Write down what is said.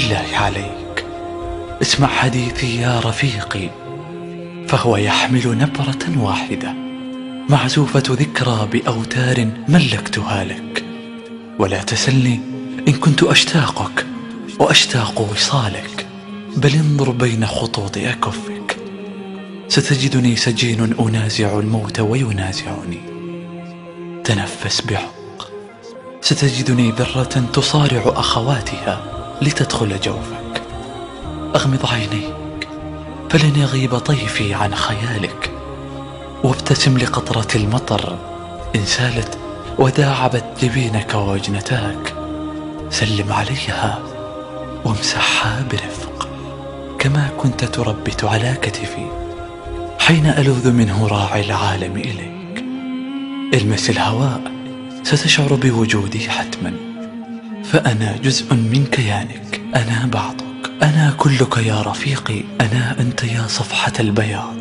بالله عليك اسمع حديثي يا رفيقي، فهو يحمل نبرة واحدة معزوفة ذكرى بأوتار ملكتها لك، ولا تسلني إن كنت أشتاقك وأشتاق وصالك، بل انظر بين خطوط أكفك، ستجدني سجين أنازع الموت وينازعني. تنفس بعمق، ستجدني ذرة تصارع أخواتها لتدخل جوفك. أغمض عينيك فلن يغيب طيفي عن خيالك، وابتسم لقطرة المطر إن سالت وداعبت جبينك وجنتاك. سلم عليها وامسحها برفق كما كنت تربت على كتفي حين ألوذ منه راعي العالم إليك. المس الهواء ستشعر بوجودي حتما، فأنا جزء من كيانك، أنا بعضك، أنا كلك يا رفيقي، أنا أنت يا صفحة البياض.